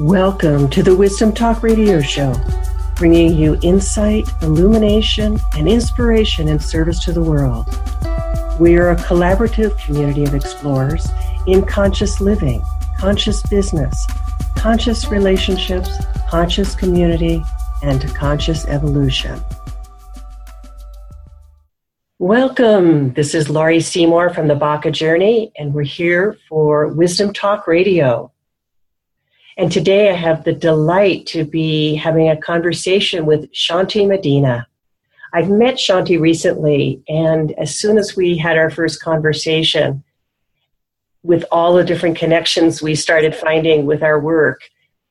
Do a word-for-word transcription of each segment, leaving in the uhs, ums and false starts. Welcome to the Wisdom Talk Radio Show, bringing you insight, illumination, and inspiration in service to the world. We are a collaborative community of explorers in conscious living, conscious business, conscious relationships, conscious community, and conscious evolution. Welcome. This is Laurie Seymour from the Baca Journey, and we're here for Wisdom Talk Radio. And today I have the delight to be having a conversation with Shanti Medina. I've met Shanti recently, and as soon as we had our first conversation, with all the different connections we started finding with our work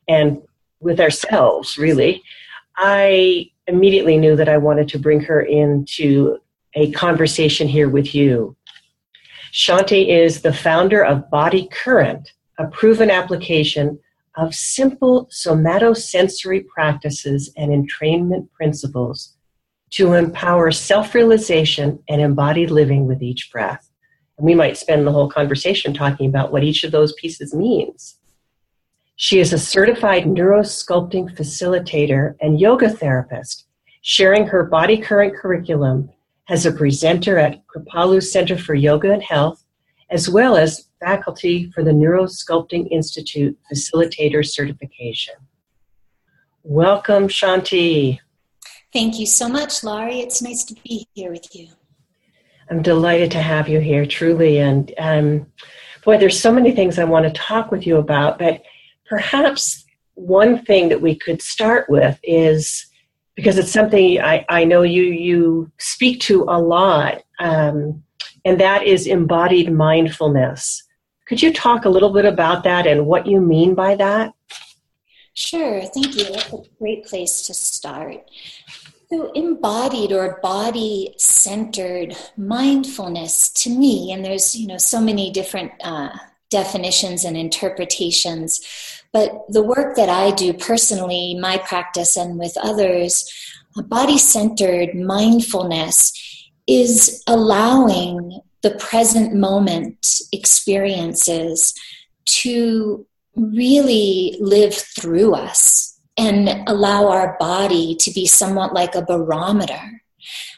and with ourselves, really, I immediately knew that I wanted to bring her into a conversation here with you. Shanti is the founder of Body Current, a proven application of simple somatosensory practices and entrainment principles to empower self-realization and embodied living with each breath. And we might spend the whole conversation talking about what each of those pieces means. She is a certified neurosculpting facilitator and yoga therapist, sharing her Body Current curriculum as a presenter at Kripalu Center for Yoga and Health, as well as faculty for the Neurosculpting Institute Facilitator Certification. Welcome, Shanti. Thank you so much, Laurie. It's nice to be here with you. I'm delighted to have you here, truly. And um, boy, there's so many things I want to talk with you about, but perhaps one thing that we could start with is, because it's something I, I know you, you speak to a lot, um, and that is embodied mindfulness. Could you talk a little bit about that and what you mean by that? Sure, thank you. That's a great place to start. So embodied or body-centered mindfulness to me, and there's, you know, so many different uh, definitions and interpretations, but the work that I do personally, my practice and with others, body-centered mindfulness is allowing the present moment experiences to really live through us and allow our body to be somewhat like a barometer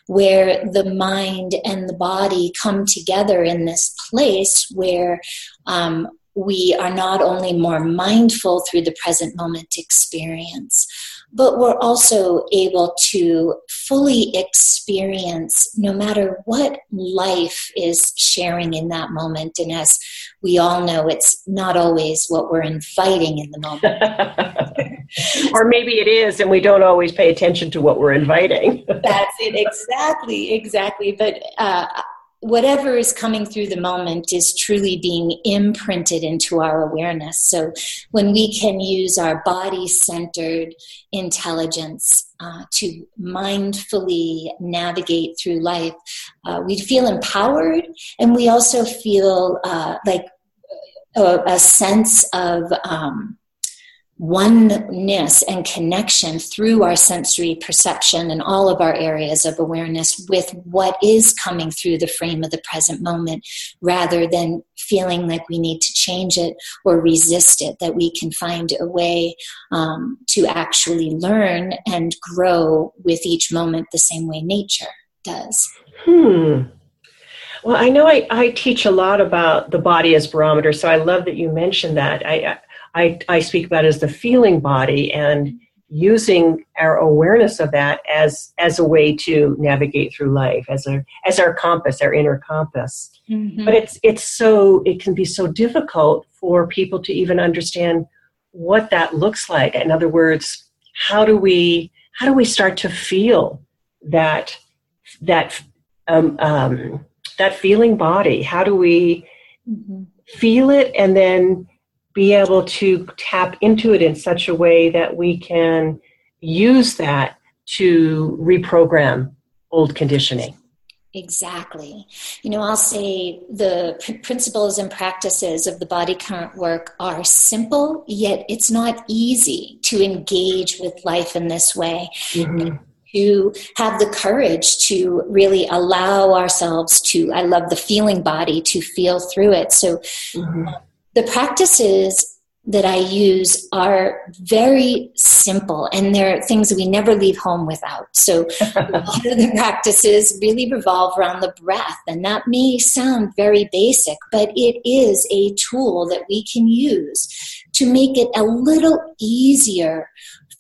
where the mind and the body come together in this place where um, we are not only more mindful through the present moment experience, but we're also able to fully experience no matter what life is sharing in that moment. And as we all know, it's not always what we're inviting in the moment. Or maybe it is, and we don't always pay attention to what we're inviting. That's it. Exactly. Exactly. But, uh, whatever is coming through the moment is truly being imprinted into our awareness. So when we can use our body-centered intelligence uh, to mindfully navigate through life, uh, we feel empowered, and we also feel uh, like a, a sense of um, oneness and connection through our sensory perception and all of our areas of awareness with what is coming through the frame of the present moment, rather than feeling like we need to change it or resist it, that we can find a way um, to actually learn and grow with each moment the same way nature does. Hmm. Well, I know I, I teach a lot about the body as barometer, so I love that you mentioned that. I, I I, I speak about as the feeling body and using our awareness of that as as a way to navigate through life, as a as our compass, our inner compass. Mm-hmm. But it's it's so it can be so difficult for people to even understand what that looks like. In other words, how do we how do we start to feel that that um, um, that feeling body? How do we mm-hmm. feel it and then be able to tap into it in such a way that we can use that to reprogram old conditioning? Exactly. You know, I'll say the pr- principles and practices of the Body Current work are simple, yet it's not easy to engage with life in this way. Mm-hmm. To have the courage to really allow ourselves to, I love the feeling body, to feel through it. So, mm-hmm. The practices that I use are very simple, and they're things we never leave home without. So a lot of the practices really revolve around the breath, and that may sound very basic, but it is a tool that we can use to make it a little easier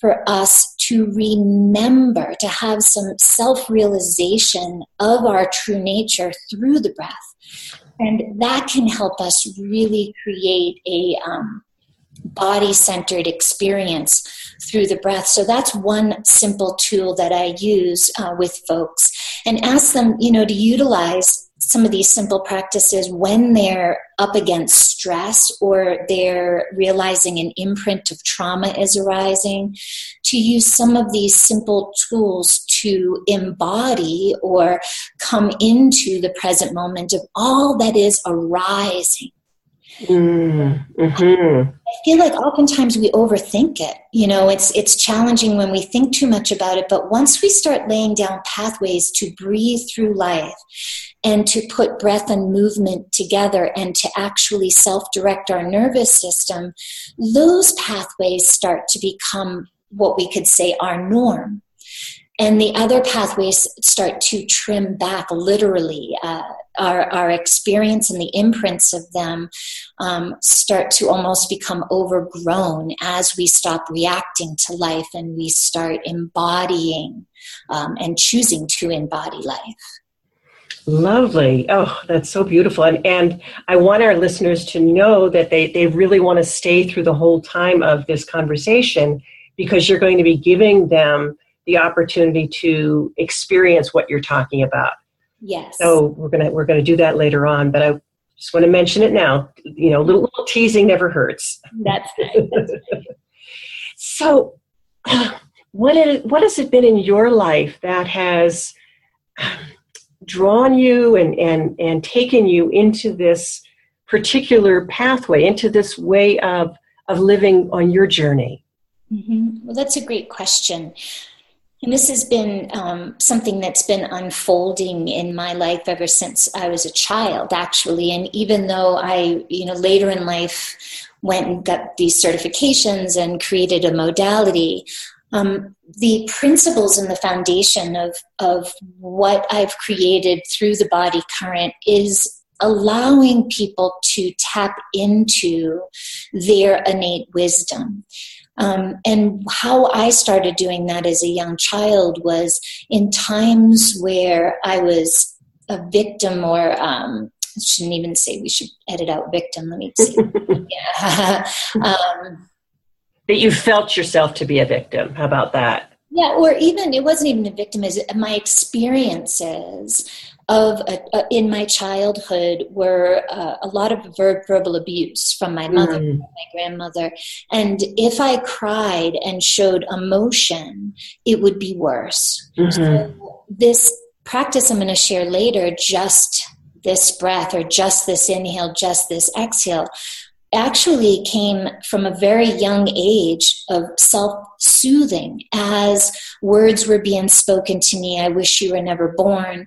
for us to remember, to have some self-realization of our true nature through the breath. And that can help us really create a um, body-centered experience through the breath. So that's one simple tool that I use uh, with folks, and ask them, you know, to utilize some of these simple practices when they're up against stress or they're realizing an imprint of trauma is arising, to use some of these simple tools to embody or come into the present moment of all that is arising. Mm-hmm. I feel like oftentimes we overthink it. You know, it's it's challenging when we think too much about it, but once we start laying down pathways to breathe through life and to put breath and movement together and to actually self-direct our nervous system, those pathways start to become what we could say our norm. And the other pathways start to trim back, literally, uh, our, our experience and the imprints of them um, start to almost become overgrown as we stop reacting to life and we start embodying um, and choosing to embody life. Lovely. Oh, that's so beautiful. And, and I want our listeners to know that they, they really want to stay through the whole time of this conversation, because you're going to be giving them the opportunity to experience what you're talking about. Yes. So we're going to, we're going to do that later on, but I just want to mention it now. You know, little, little teasing never hurts. That's right. That's right. So what, is, what has it been in your life that has drawn you and, and, and taken you into this particular pathway, into this way of, of living on your journey? Mm-hmm. Well, that's a great question. And this has been um, something that's been unfolding in my life ever since I was a child, actually. And even though I, you know, later in life went and got these certifications and created a modality, um, the principles and the foundation of, of what I've created through the Body Current is allowing people to tap into their innate wisdom. Um, and how I started doing that as a young child was in times where I was a victim, or um, I shouldn't even say, we should edit out victim. Let me see. Yeah. um, but you felt yourself to be a victim. How about that? Yeah, or even, it wasn't even a victim. Is my experiences of a, a, in my childhood were uh, a lot of ver- verbal abuse from my mother, mm. from my grandmother, and if I cried and showed emotion, it would be worse. Mm-hmm. So this practice I'm going to share later, just this breath, or just this inhale, just this exhale, actually came from a very young age of self-soothing. As words were being spoken to me, I wish you were never born,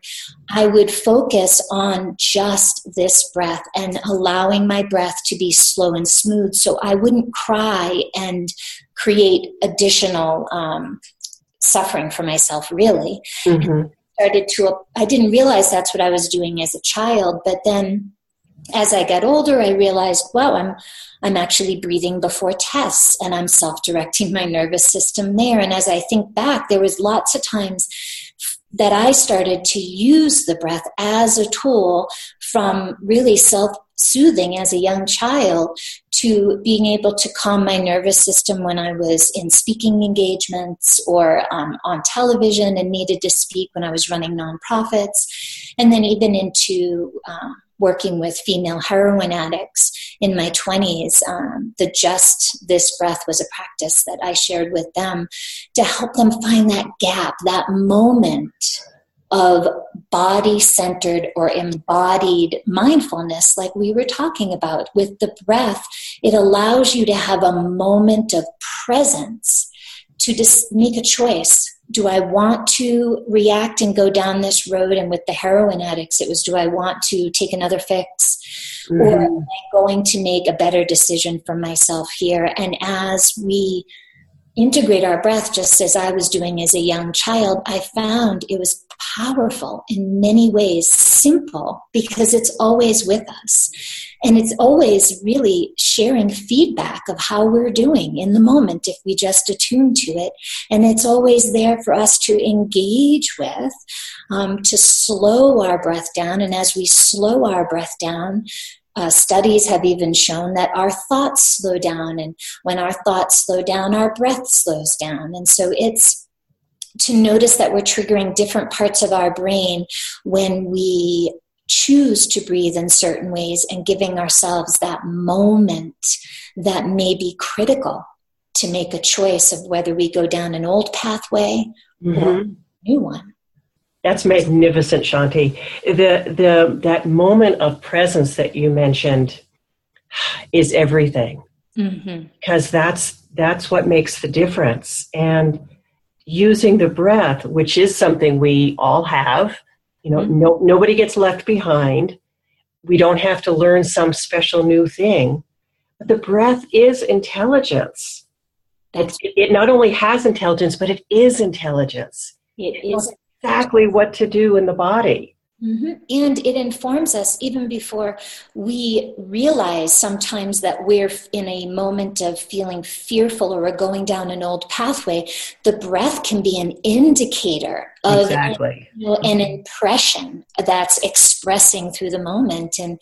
I would focus on just this breath and allowing my breath to be slow and smooth, so I wouldn't cry and create additional um, suffering for myself, really. Mm-hmm. Started to, I didn't realize that's what I was doing as a child, but then as I got older, I realized, wow, I'm I'm actually breathing before tests, and I'm self-directing my nervous system there. And as I think back, there was lots of times that I started to use the breath as a tool, from really self-soothing as a young child to being able to calm my nervous system when I was in speaking engagements or um, on television and needed to speak, when I was running nonprofits, and then even into um, working with female heroin addicts in my twenties, um, the just this breath was a practice that I shared with them to help them find that gap, that moment of body-centered or embodied mindfulness, like we were talking about. With the breath, it allows you to have a moment of presence, to just make a choice. do I want to react and go down this road? And with the heroin addicts, it was, do I want to take another fix? Mm-hmm. Or am I going to make a better decision for myself here? And as we integrate our breath, just as I was doing as a young child, I found it was powerful in many ways, simple, because it's always with us. And it's always really sharing feedback of how we're doing in the moment if we just attune to it. And it's always there for us to engage with, um, to slow our breath down. And as we slow our breath down, Uh, studies have even shown that our thoughts slow down, and when our thoughts slow down, our breath slows down. And so it's to notice that we're triggering different parts of our brain when we choose to breathe in certain ways, and giving ourselves that moment that may be critical to make a choice of whether we go down an old pathway mm-hmm. or a new one. That's magnificent, Shanti. The the that moment of presence that you mentioned is everything, mm-hmm. because that's that's what makes the difference. And using the breath, which is something we all have, you know, mm-hmm. no, nobody gets left behind. We don't have to learn some special new thing. But the breath is intelligence. It, it not only has intelligence, but it is intelligence. It is. Exactly what to do in the body. Mm-hmm. And it informs us even before we realize sometimes that we're in a moment of feeling fearful or we're going down an old pathway. The breath can be an indicator of exactly. an, you know, an impression that's expressing through the moment. And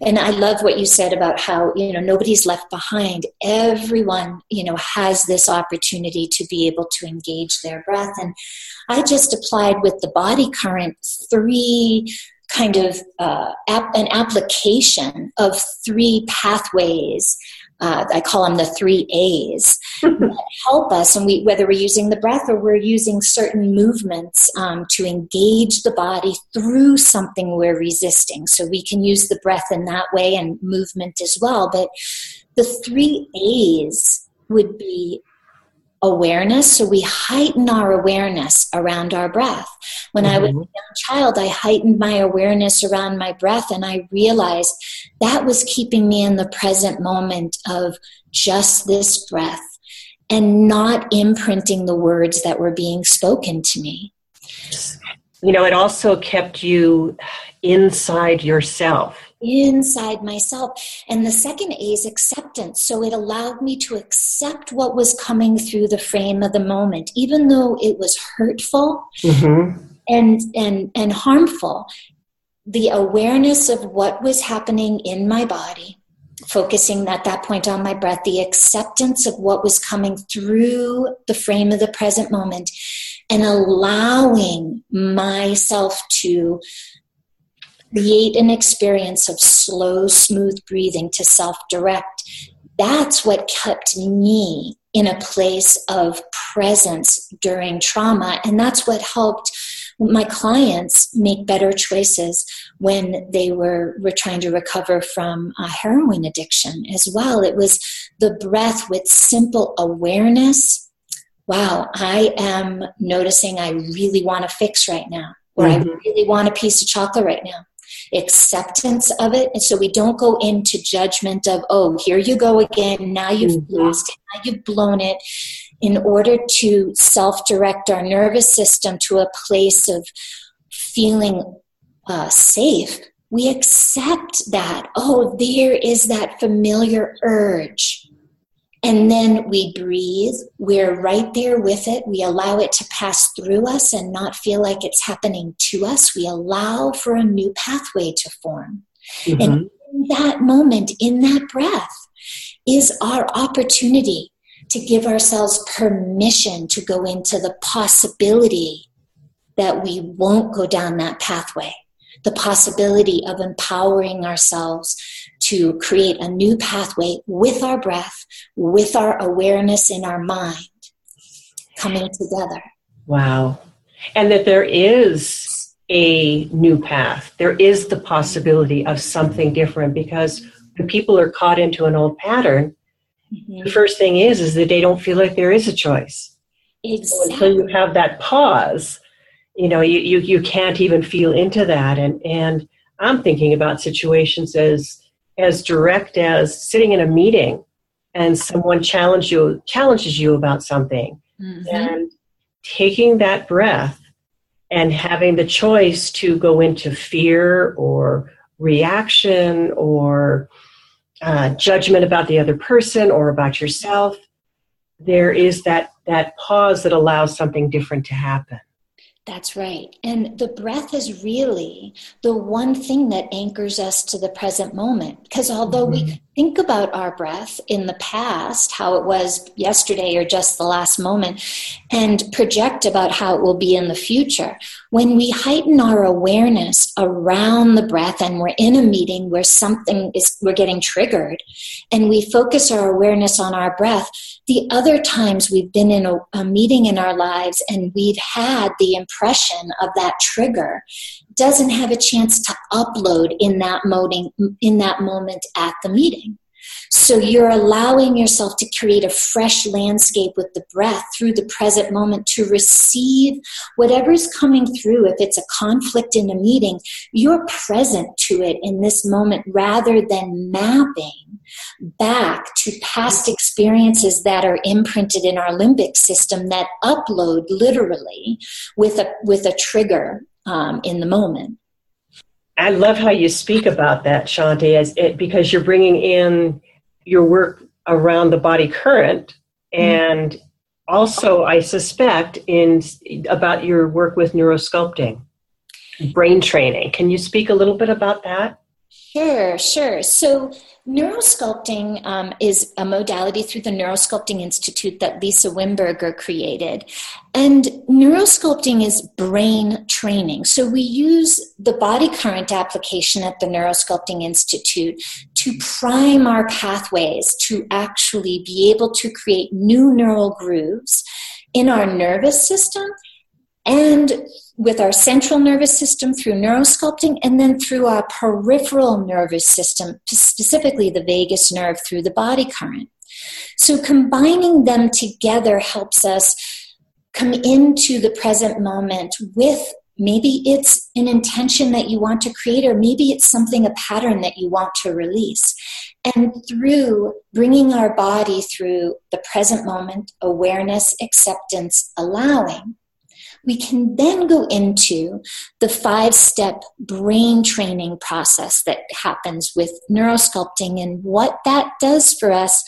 and I love what you said about how, you know, nobody's left behind. Everyone, you know, has this opportunity to be able to engage their breath. And I just applied with the Body Current three kind of uh, ap- an application of three pathways. Uh, I call them the three A's that help us, and we whether we're using the breath or we're using certain movements um, to engage the body through something we're resisting. So we can use the breath in that way and movement as well. But the three A's would be awareness. So we heighten our awareness around our breath. When mm-hmm. I was a young child, I heightened my awareness around my breath, and I realized that was keeping me in the present moment of just this breath and not imprinting the words that were being spoken to me. You know, it also kept you inside yourself. Inside myself. And the second A is acceptance. So it allowed me to accept what was coming through the frame of the moment, even though it was hurtful mm-hmm. and, and, and harmful. The awareness of what was happening in my body, focusing at that point on my breath, the acceptance of what was coming through the frame of the present moment, and allowing myself to create an experience of slow, smooth breathing, to self-direct. That's what kept me in a place of presence during trauma. And that's what helped my clients make better choices when they were, were trying to recover from a heroin addiction as well. It was the breath with simple awareness. Wow, I am noticing I really want a fix right now, or mm-hmm. I really want a piece of chocolate right now. Acceptance of it, and so we don't go into judgment of, oh, here you go again, now you've mm-hmm. lost it, now you've blown it, in order to self-direct our nervous system to a place of feeling uh, safe. We accept that, oh, there is that familiar urge, and then we breathe, we're right there with it, we allow it to pass through us and not feel like it's happening to us. We allow for a new pathway to form. Mm-hmm. And in that moment, in that breath, is our opportunity to give ourselves permission to go into the possibility that we won't go down that pathway. The possibility of empowering ourselves to create a new pathway with our breath, with our awareness in our mind, coming together. Wow. And that there is a new path. There is the possibility of something different, because when people are caught into an old pattern, mm-hmm. the first thing is, is that they don't feel like there is a choice. Exactly. So you have that pause, you know, you, you, you can't even feel into that. And, and I'm thinking about situations as, as direct as sitting in a meeting and someone challenge you, challenges you about something, mm-hmm. and taking that breath and having the choice to go into fear or reaction or uh, judgment about the other person or about yourself. There is that, that pause that allows something different to happen. That's right. And the breath is really the one thing that anchors us to the present moment. Because although mm-hmm. we think about our breath in the past, how it was yesterday or just the last moment, and project about how it will be in the future, when we heighten our awareness around the breath and we're in a meeting where something is, we're getting triggered, and we focus our awareness on our breath, the other times we've been in a, a meeting in our lives and we've had the impression of that trigger doesn't have a chance to upload in that moding, in that moment at the meeting. So you're allowing yourself to create a fresh landscape with the breath through the present moment to receive whatever's coming through. If it's a conflict in a meeting, you're present to it in this moment rather than mapping back to past experiences that are imprinted in our limbic system that upload literally with a with a trigger um, in the moment. I love how you speak about that, Shanti, as it, because you're bringing in your work around the body current, and mm-hmm. also, I suspect, in about your work with neurosculpting, brain training. Can you speak a little bit about that? Sure, sure. So neurosculpting um, is a modality through the Neurosculpting Institute that Lisa Wimberger created. And neurosculpting is brain training. So we use the body current application at the Neurosculpting Institute to prime our pathways to actually be able to create new neural grooves in our nervous system and with our central nervous system through neurosculpting, and then through our peripheral nervous system, specifically the vagus nerve through the body current. So combining them together helps us come into the present moment with maybe it's an intention that you want to create, or maybe it's something, a pattern that you want to release. And through bringing our body through the present moment, awareness, acceptance, allowing, we can then go into the five-step brain training process that happens with neurosculpting. And what that does for us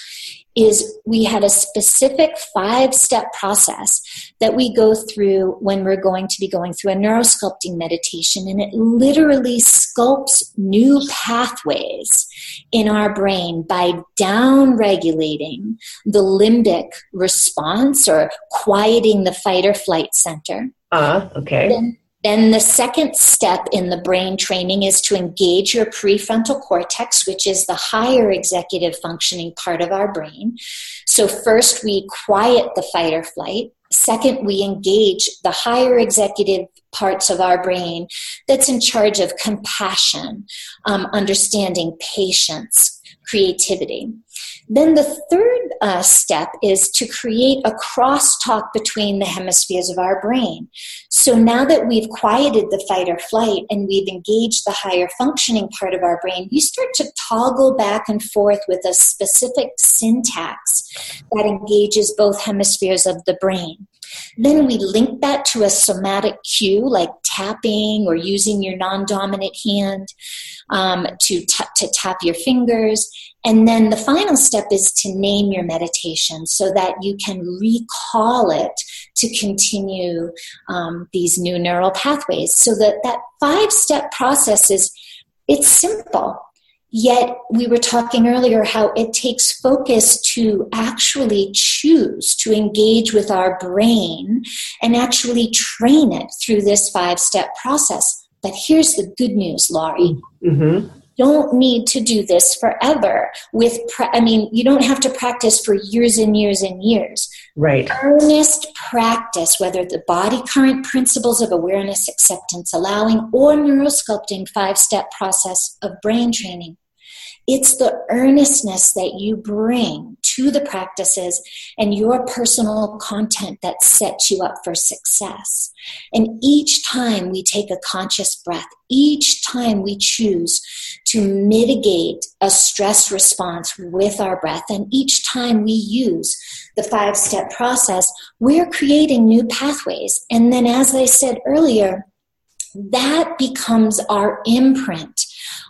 is we had a specific five-step process that we go through when we're going to be going through a neurosculpting meditation, and it literally sculpts new pathways in our brain by down-regulating the limbic response or quieting the fight-or-flight center. Ah, uh, okay. Then, then the second step in the brain training is to engage your prefrontal cortex, which is the higher executive functioning part of our brain. So first we quiet the fight or flight. Second, we engage the higher executive parts of our brain that's in charge of compassion, um, understanding, patience, creativity. Then the third uh, step is to create a crosstalk between the hemispheres of our brain. So now that we've quieted the fight or flight and we've engaged the higher functioning part of our brain, we start to toggle back and forth with a specific syntax that engages both hemispheres of the brain. Then we link that to a somatic cue like tapping or using your non-dominant hand um, to, t- to tap your fingers. And then the final step is to name your meditation so that you can recall it to continue um, these new neural pathways. So that, that five-step process is, it's simple. Yet we were talking earlier how it takes focus to actually choose to engage with our brain and actually train it through this five-step process. But here's the good news, Laurie. Mm-hmm. Don't need to do this forever. With, pra- I mean, you don't have to practice for years and years and years. Right. Earnest practice, whether the body current principles of awareness, acceptance, allowing, or neurosculpting five-step process of brain training, it's the earnestness that you bring to the practices and your personal content that sets you up for success. And each time we take a conscious breath, each time we choose to mitigate a stress response with our breath, and each time we use the five-step process, we're creating new pathways. And then, as I said earlier, that becomes our imprint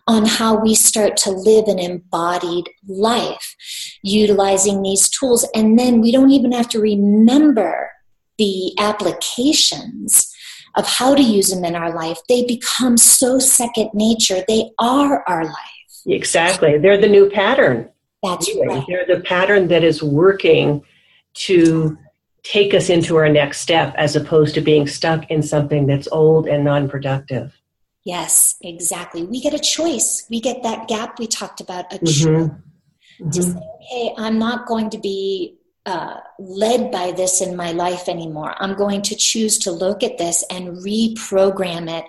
on how we start to live an embodied life, utilizing these tools. And then we don't even have to remember the applications of how to use them in our life. They become so second nature. They are our life. Exactly. They're the new pattern. That's right. They're the pattern that is working to take us into our next step, as opposed to being stuck in something that's old and non-productive. Yes, exactly. We get a choice. We get that gap we talked about, a choice. Mm-hmm. To mm-hmm. say, okay, I'm not going to be uh, led by this in my life anymore. I'm going to choose to look at this and reprogram it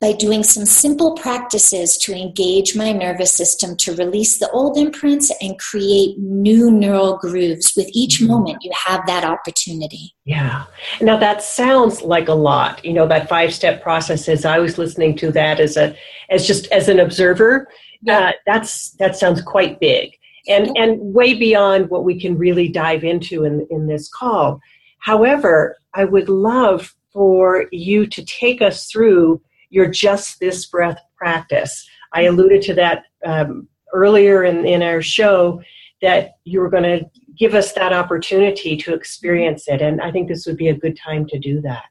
by doing some simple practices to engage my nervous system, to release the old imprints and create new neural grooves. With each mm-hmm. moment, you have that opportunity. Yeah. Now that sounds like a lot. You know, that five-step process, is I was listening to that as a, as just as an observer. Yeah. Uh, that's that sounds quite big, and yeah. and way beyond what we can really dive into in in this call. However, I would love for you to take us through your Just This Breath practice. I alluded to that um, earlier in in our show, that you were going to give us that opportunity to experience it. And I think this would be a good time to do that.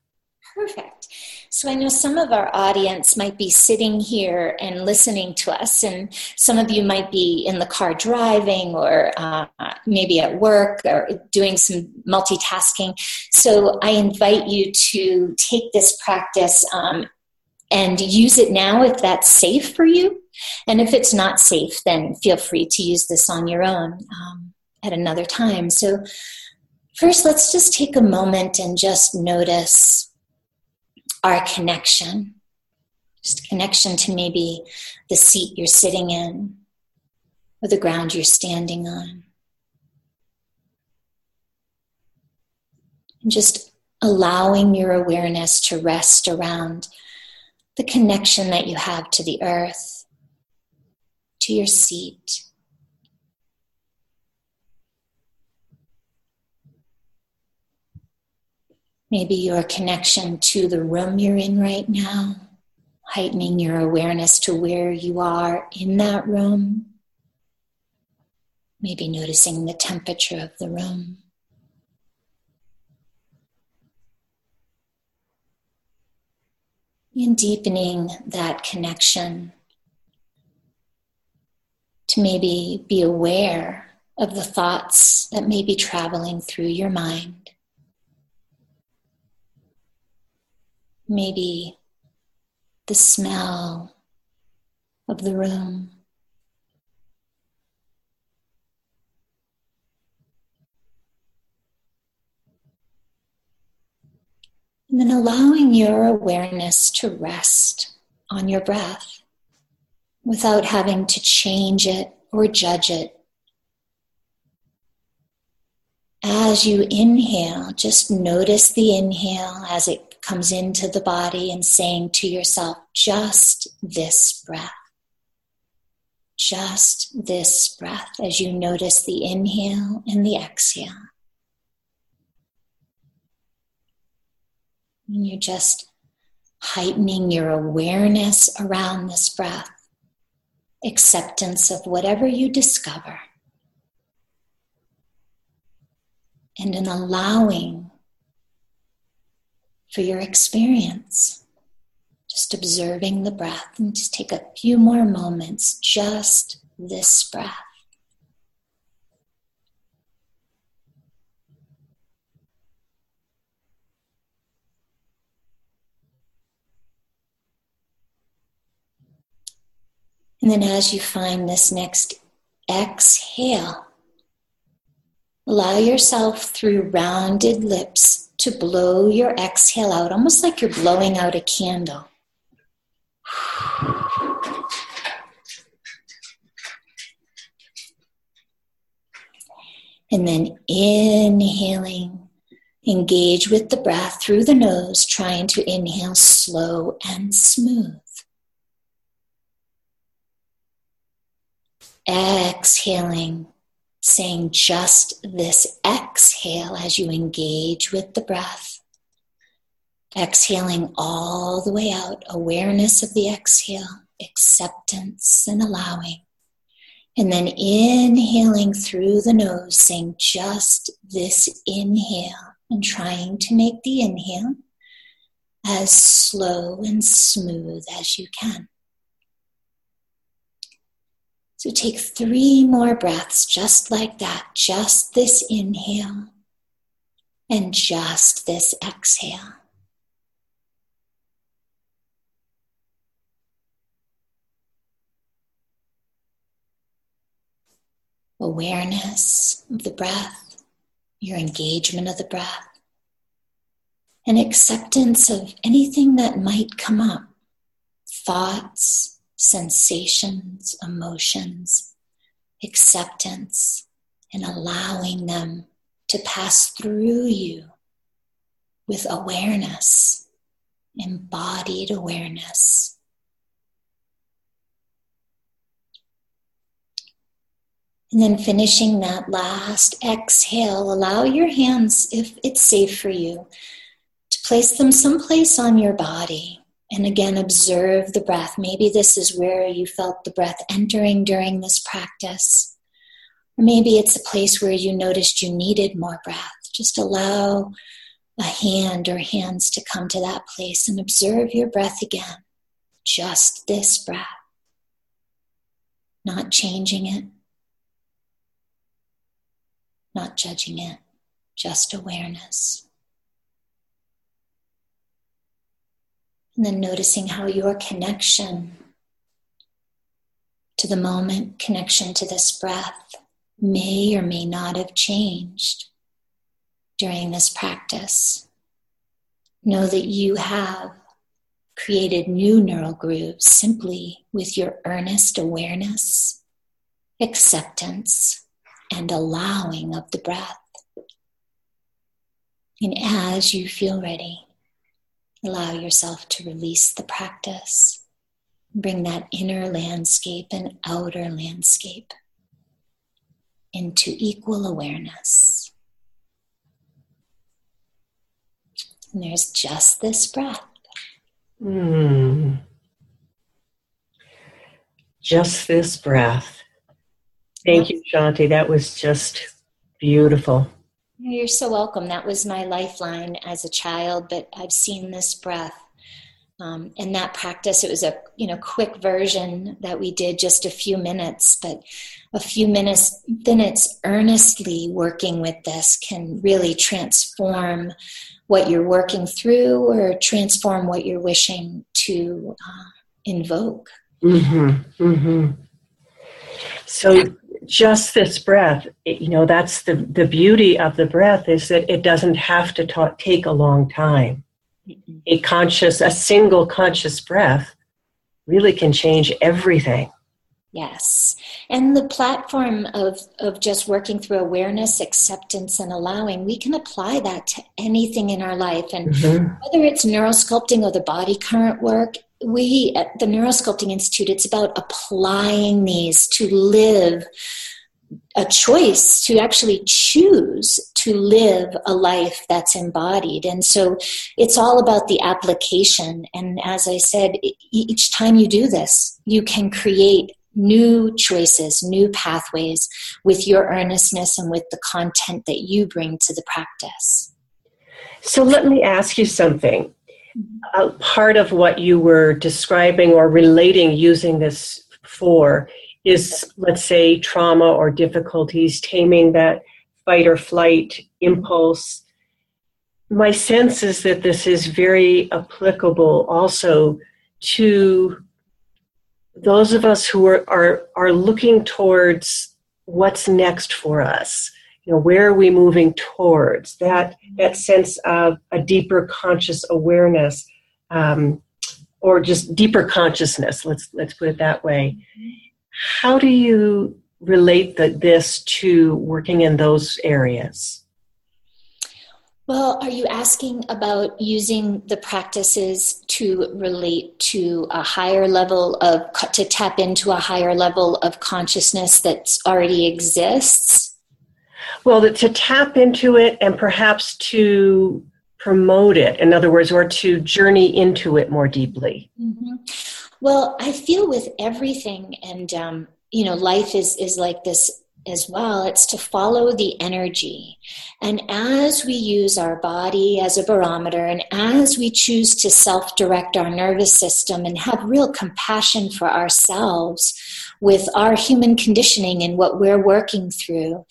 Perfect. So I know some of our audience might be sitting here and listening to us, and some of you might be in the car driving, or uh, maybe at work, or doing some multitasking. So I invite you to take this practice um, and use it now if that's safe for you. And if it's not safe, then feel free to use this on your own um, at another time. So first, let's just take a moment and just notice our connection, just connection to maybe the seat you're sitting in or the ground you're standing on. And just allowing your awareness to rest around the connection that you have to the earth, to your seat. Maybe your connection to the room you're in right now, heightening your awareness to where you are in that room. Maybe noticing the temperature of the room. And deepening that connection to maybe be aware of the thoughts that may be traveling through your mind. Maybe the smell of the room. And then allowing your awareness to rest on your breath, without having to change it or judge it. As you inhale, just notice the inhale as it comes into the body, and saying to yourself, just this breath. Just this breath, as you notice the inhale and the exhale. And you're just heightening your awareness around this breath. Acceptance of whatever you discover, and an allowing for your experience, just observing the breath. And just take a few more moments, just this breath. And then as you find this next exhale, allow yourself through rounded lips to blow your exhale out, almost like you're blowing out a candle. And then inhaling, engage with the breath through the nose, trying to inhale slow and smooth. Exhaling, saying just this exhale as you engage with the breath. Exhaling all the way out, awareness of the exhale, acceptance and allowing. And then inhaling through the nose, saying just this inhale and trying to make the inhale as slow and smooth as you can. So take three more breaths just like that, just this inhale and just this exhale. Awareness of the breath, your engagement of the breath, and acceptance of anything that might come up, thoughts, sensations, emotions, acceptance, and allowing them to pass through you with awareness, embodied awareness. And then finishing that last exhale, allow your hands, if it's safe for you, to place them someplace on your body. And again, observe the breath. Maybe this is where you felt the breath entering during this practice. Or maybe it's a place where you noticed you needed more breath. Just allow a hand or hands to come to that place and observe your breath again. Just this breath. Not changing it. Not judging it. Just awareness. And then noticing how your connection to the moment, connection to this breath, may or may not have changed during this practice. Know that you have created new neural grooves simply with your earnest awareness, acceptance, and allowing of the breath. And as you feel ready, allow yourself to release the practice. Bring that inner landscape and outer landscape into equal awareness. And there's just this breath. Mm. Just this breath. Thank you, Shanti. That was just beautiful. You're so welcome. That was my lifeline as a child, but I've seen this breath. Um, and that practice, it was a you know quick version that we did, just a few minutes, but a few minutes, then it's earnestly working with this can really transform what you're working through or transform what you're wishing to uh, invoke. Mm-hmm. Mm-hmm. So just this breath, you know, that's the, the beauty of the breath is that it doesn't have to ta- take a long time. Mm-hmm. A conscious, a single conscious breath really can change everything. Yes. And the platform of, of just working through awareness, acceptance, and allowing, we can apply that to anything in our life. And mm-hmm. whether it's neurosculpting or the body current work, we at the Neurosculpting Institute, it's about applying these to live a choice, to actually choose to live a life that's embodied. And so it's all about the application. And as I said, each time you do this, you can create new choices, new pathways with your earnestness and with the content that you bring to the practice. So let me ask you something. Uh, part of what you were describing or relating using this for is, let's say, trauma or difficulties, taming that fight or flight impulse. My sense is that this is very applicable also to those of us who are, are, are looking towards what's next for us. You know, where are we moving towards? That that sense of a deeper conscious awareness, um, or just deeper consciousness. Let's let's put it that way. How do you relate the, this to working in those areas? Well, are you asking about using the practices to relate to a higher level of, to tap into a higher level of consciousness that already exists? Well, to tap into it and perhaps to promote it, in other words, or to journey into it more deeply. Mm-hmm. Well, I feel with everything and, um, you know, life is, is like this as well. It's to follow the energy. And as we use our body as a barometer and as we choose to self-direct our nervous system and have real compassion for ourselves with our human conditioning and what we're working through,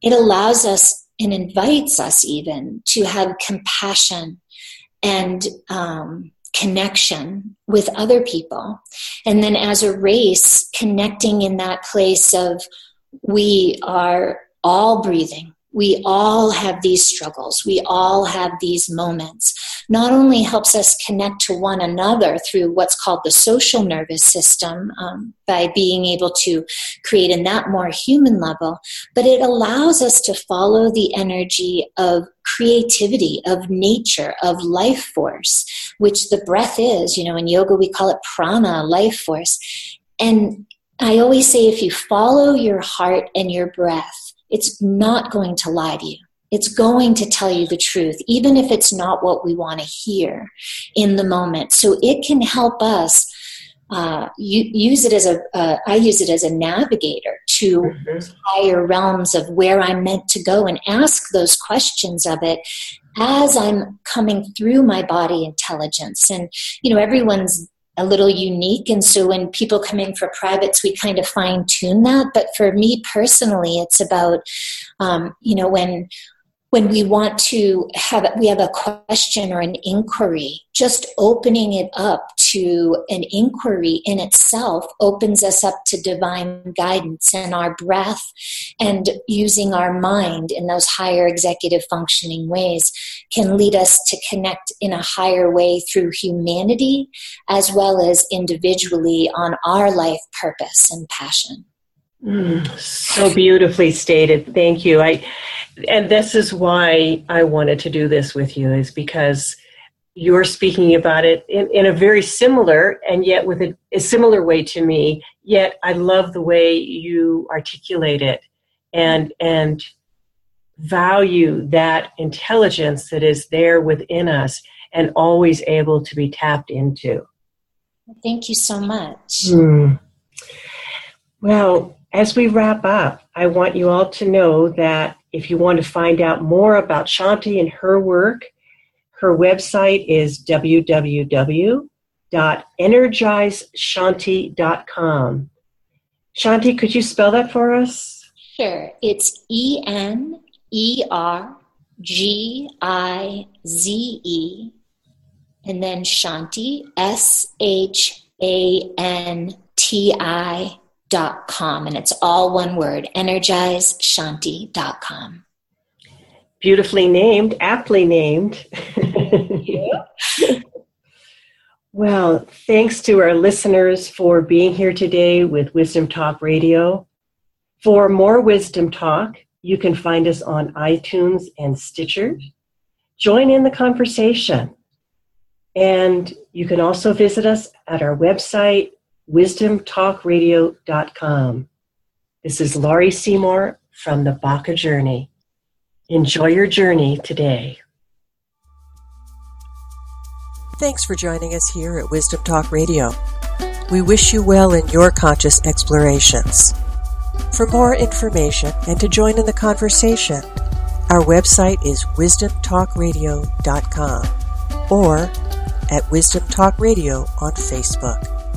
it allows us and invites us even to have compassion and um, connection with other people. And then as a race, connecting in that place of, we are all breathing. We all have these struggles. We all have these moments. Not only helps us connect to one another through what's called the social nervous system, um, by being able to create in that more human level, but it allows us to follow the energy of creativity, of nature, of life force, which the breath is. You know, in yoga we call it prana, life force. And I always say, if you follow your heart and your breath, it's not going to lie to you. It's going to tell you the truth, even if it's not what we want to hear in the moment. So it can help us. Uh, you use it as a. Uh, I use it as a navigator to mm-hmm. higher realms of where I'm meant to go, and ask those questions of it as I'm coming through my body intelligence. And you know, everyone's a little unique, and so when people come in for privates, we kind of fine tune that. But for me personally, it's about um, you know when when we want to have we have a question or an inquiry, just opening it up to an inquiry in itself opens us up to divine guidance, and our breath and using our mind in those higher executive functioning ways can lead us to connect in a higher way through humanity as well as individually on our life purpose and passion. Mm, so beautifully stated. Thank you. I, and this is why I wanted to do this with you, is because you're speaking about it in, in a very similar and yet with a, a similar way to me, yet I love the way you articulate it and and value that intelligence that is there within us and always able to be tapped into. Thank you so much. Mm. Well, as we wrap up, I want you all to know that if you want to find out more about Shanti and her work, her website is w w w dot energize shanti dot com. Shanti, could you spell that for us? Sure. It's E N E R G I Z E, and then Shanti, S H A N T I dot com. And it's all one word, energize shanti dot com. Beautifully named, aptly named. Thank you. Well, thanks to our listeners for being here today with Wisdom Talk Radio. For more Wisdom Talk, you can find us on iTunes and Stitcher. Join in the conversation. And you can also visit us at our website, wisdom talk radio dot com. This is Laurie Seymour from the Baca Journey. Enjoy your journey today. Thanks for joining us here at Wisdom Talk Radio. We wish you well in your conscious explorations. For more information and to join in the conversation, our website is wisdom talk radio dot com or at Wisdom Talk Radio on Facebook.